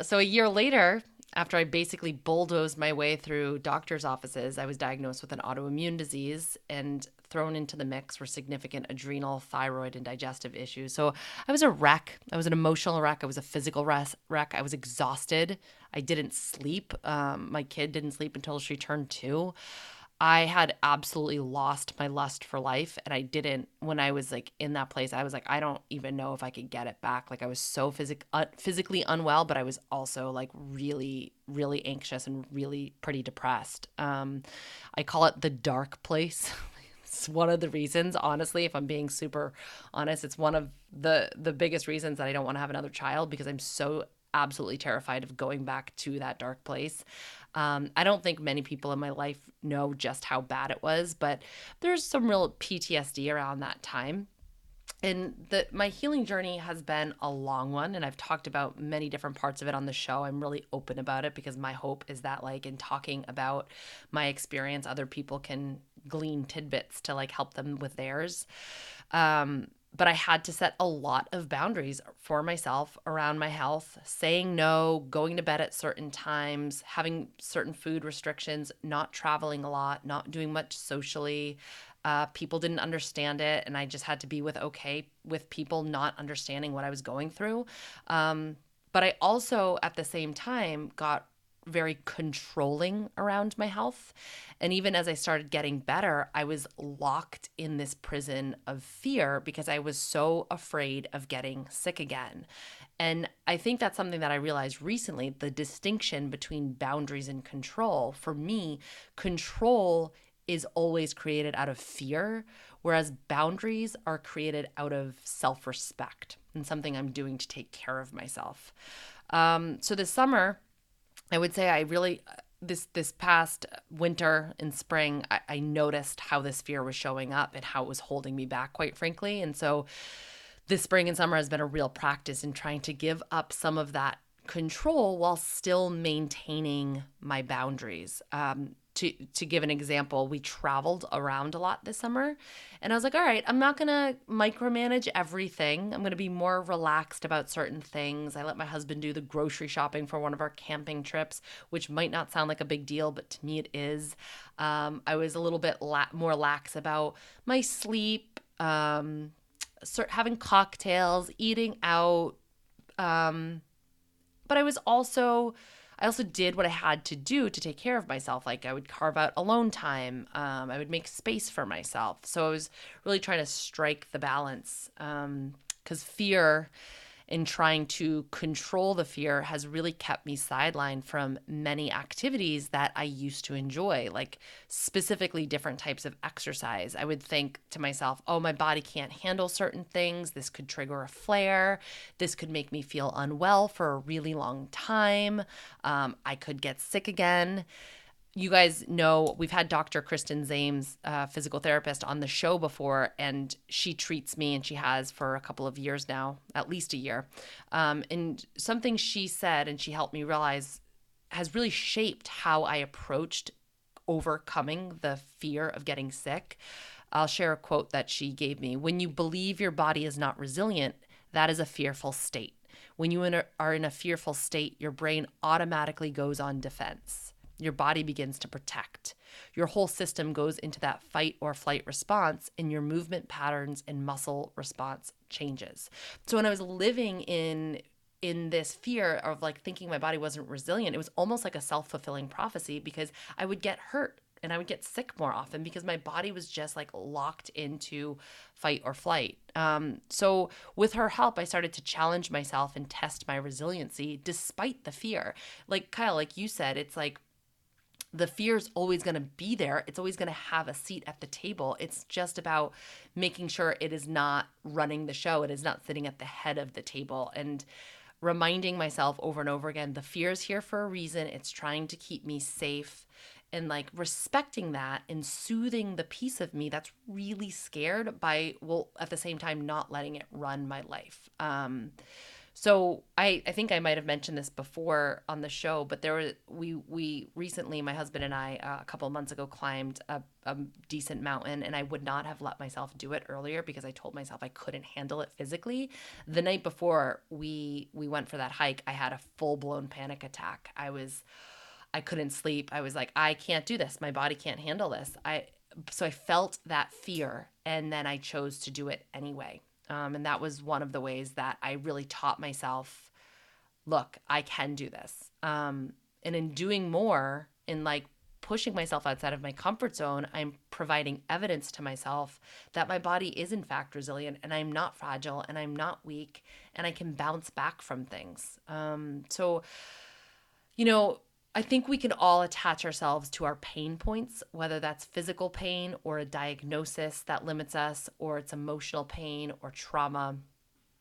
so a year later, after I basically bulldozed my way through doctor's offices, I was diagnosed with an autoimmune disease, and thrown into the mix were significant adrenal, thyroid, and digestive issues. So I was a wreck. I was an emotional wreck. I was a physical wreck. I was exhausted. I didn't sleep. My kid didn't sleep until she turned 2. I had absolutely lost my lust for life, and I didn't. When I was like in that place, I was like, I don't even know if I could get it back. Like I was so physically unwell, but I was also like really, really anxious and really pretty depressed. I call it the dark place. It's one of the reasons, honestly, if I'm being super honest, it's one of the biggest reasons that I don't want to have another child, because I'm so absolutely terrified of going back to that dark place. I don't think many people in my life know just how bad it was, but there's some real PTSD around that time. And my healing journey has been a long one, and I've talked about many different parts of it on the show. I'm really open about it because my hope is that, like, in talking about my experience, other people can glean tidbits to, like, help them with theirs. But I had to set a lot of boundaries for myself around my health, saying no, going to bed at certain times, having certain food restrictions, not traveling a lot, not doing much socially. People didn't understand it, and I just had to be okay with people not understanding what I was going through. But I also, at the same time, got very controlling around my health. And even as I started getting better, I was locked in this prison of fear because I was so afraid of getting sick again. And I think that's something that I realized recently, the distinction between boundaries and control. For me, control is always created out of fear, whereas boundaries are created out of self-respect and something I'm doing to take care of myself. So this summer, I would say I really this past winter and spring, I noticed how this fear was showing up and how it was holding me back, quite frankly. And so this spring and summer has been a real practice in trying to give up some of that control while still maintaining my boundaries. To give an example, we traveled around a lot this summer, and I was like, all right, I'm not going to micromanage everything. I'm going to be more relaxed about certain things. I let my husband do the grocery shopping for one of our camping trips, which might not sound like a big deal, but to me it is. I was a little bit more lax about my sleep, having cocktails, eating out. But I also did what I had to do to take care of myself. Like I would carve out alone time. I would make space for myself. So I was really trying to strike the balance because fear and trying to control the fear has really kept me sidelined from many activities that I used to enjoy, like specifically different types of exercise. I would think to myself, oh, my body can't handle certain things. This could trigger a flare. This could make me feel unwell for a really long time. I could get sick again. you guys know we've had Dr. Kristen Zames, physical therapist, on the show before, and she treats me, and she has for a couple of years now, at least a year. And something she said, and she helped me realize, has really shaped how I approached overcoming the fear of getting sick. I'll share a quote that she gave me. When you believe your body is not resilient, that is a fearful state. When you are in a fearful state, your brain automatically goes on defense. Your body begins to protect. Your whole system goes into that fight or flight response, and your movement patterns and muscle response changes. So when I was living in this fear of like thinking my body wasn't resilient, it was almost like a self-fulfilling prophecy, because I would get hurt and I would get sick more often because my body was just like locked into fight or flight. So with her help, I started to challenge myself and test my resiliency despite the fear. Like Kyle, like you said, it's like the fear is always going to be there. It's always going to have a seat at the table. It's just about making sure it is not running the show. It is not sitting at the head of the table. And reminding myself over and over again, the fear is here for a reason. It's trying to keep me safe. And like respecting that and soothing the piece of me that's really scared by, well, at the same time, not letting it run my life. So I think I might have mentioned this before on the show, but there were, we recently, my husband and I, a couple of months ago, climbed a decent mountain, and I would not have let myself do it earlier because I told myself I couldn't handle it physically. The night before we went for that hike, I had a full-blown panic attack. I couldn't sleep. I was like, I can't do this. My body can't handle this. So I felt that fear, and then I chose to do it anyway. And that was one of the ways that I really taught myself, look, I can do this. And in doing more, in like pushing myself outside of my comfort zone, I'm providing evidence to myself that my body is in fact resilient, and I'm not fragile, and I'm not weak, and I can bounce back from things. So, you know, I think we can all attach ourselves to our pain points, whether that's physical pain or a diagnosis that limits us, or it's emotional pain or trauma.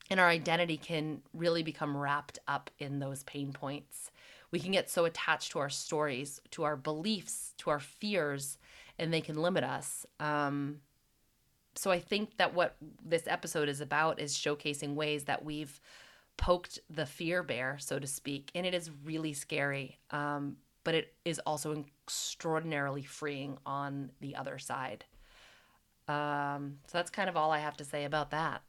And our identity can really become wrapped up in those pain points. We can get so attached to our stories, to our beliefs, to our fears, and they can limit us. So I think that what this episode is about is showcasing ways that we've poked the fear bear, so to speak, and it is really scary, but it is also extraordinarily freeing on the other side. So that's kind of all I have to say about that.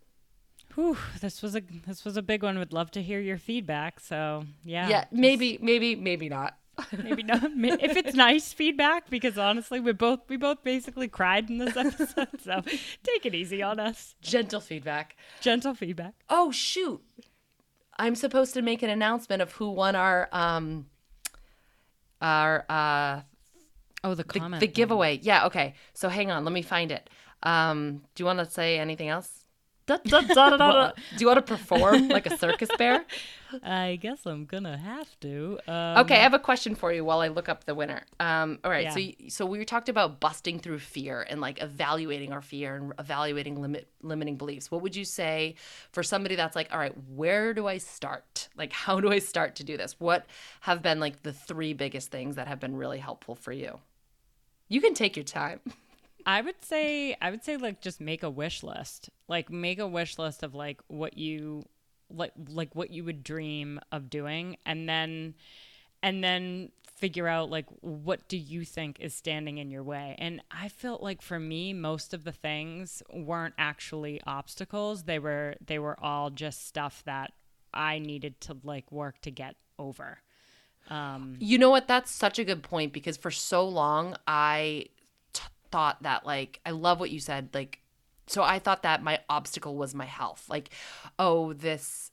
Whew, this was a big one. Would love to hear your feedback. So yeah, maybe not. Maybe not. If it's nice feedback, because honestly, we both basically cried in this episode. So take it easy on us. Gentle feedback. Oh shoot. I'm supposed to make an announcement of who won the giveaway. Yeah, okay. So hang on, let me find it. Do you want to say anything else? Do you want to perform like a circus bear? I guess I'm gonna have to. Okay, I have a question for you while I look up the winner. All right, yeah. So we talked about busting through fear and like evaluating our fear and evaluating limiting beliefs. What would you say for somebody that's like, all right, where do I start? Like, how do I start to do this? What have been like the three biggest things that have been really helpful for you? You can take your time. I would say like just make a wish list. Like make a wish list of like what you like what you would dream of doing, and then figure out like what do you think is standing in your way. And I felt like for me, most of the things weren't actually obstacles. They were all just stuff that I needed to like work to get over. You know what? That's such a good point, because for so long I thought that like, I love what you said. Like, so I thought that my obstacle was my health. Like, oh, this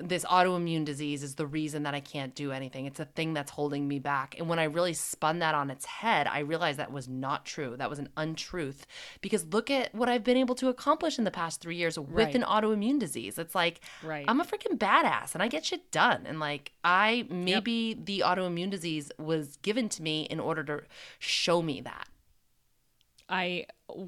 autoimmune disease is the reason that I can't do anything. It's a thing that's holding me back. And when I really spun that on its head, I realized that was not true. That was an untruth, because look at what I've been able to accomplish in the past 3 years with an autoimmune disease. It's like, right. I'm a freaking badass and I get shit done. And like, maybe the autoimmune disease was given to me in order to show me that. I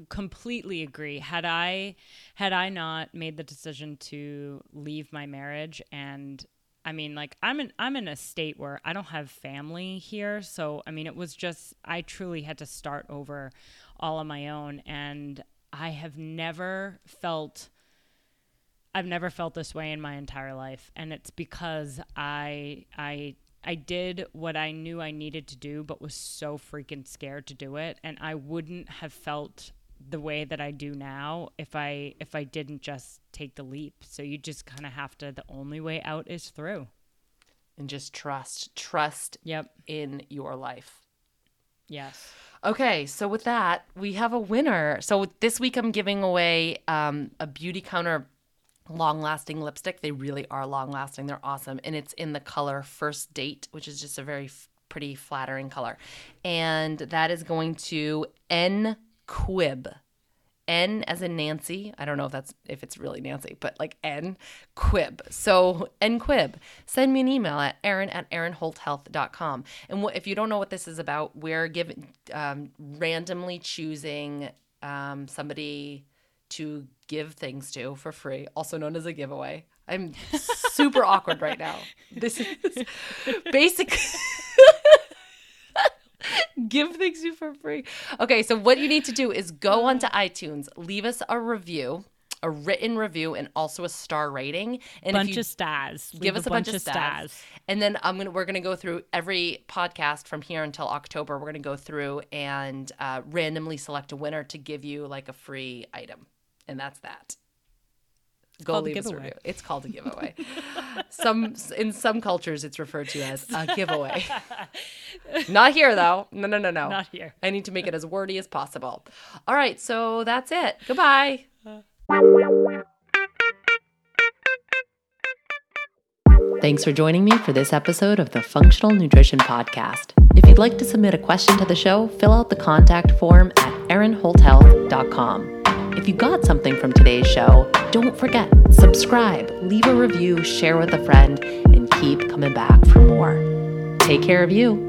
completely agree. Had I not made the decision to leave my marriage and I mean, like, I'm in a state where I don't have family here. So, I mean, it was just, I truly had to start over all on my own. And I have never felt, this way in my entire life. And it's because I did what I knew I needed to do, but was so freaking scared to do it. And I wouldn't have felt the way that I do now if I didn't just take the leap. So you just kind of have to, the only way out is through. And just trust yep. in your life. Yes. Okay. So with that, we have a winner. So this week I'm giving away a BeautyCounter long-lasting lipstick. They really are long-lasting. They're awesome. And it's in the color First Date, which is just a very pretty flattering color. And that is going to N. Quib, N as in Nancy. I don't know if it's really Nancy, but like N Quib. So N Quib, send me an email at erin@erinholthealth.com. And if you don't know what this is about, we're randomly choosing somebody to give things to for free, also known as a giveaway. I'm super awkward right now. This is basically... Give things to you for free. Okay, so what you need to do is go onto iTunes, leave us a review, a written review, and also a star rating. And bunch of stars. Give us a bunch of stars. And then we're gonna go through every podcast from here until October. We're gonna go through and randomly select a winner to give you like a free item, and that's that. Go leave us a review. It's called a giveaway. In some cultures, it's referred to as a giveaway. Not here, though. No. Not here. I need to make it as wordy as possible. All right, so that's it. Goodbye. Thanks for joining me for this episode of the Functional Nutrition Podcast. If you'd like to submit a question to the show, fill out the contact form at erinholthealth.com. If you got something from today's show, don't forget, subscribe, leave a review, share with a friend, and keep coming back for more. Take care of you.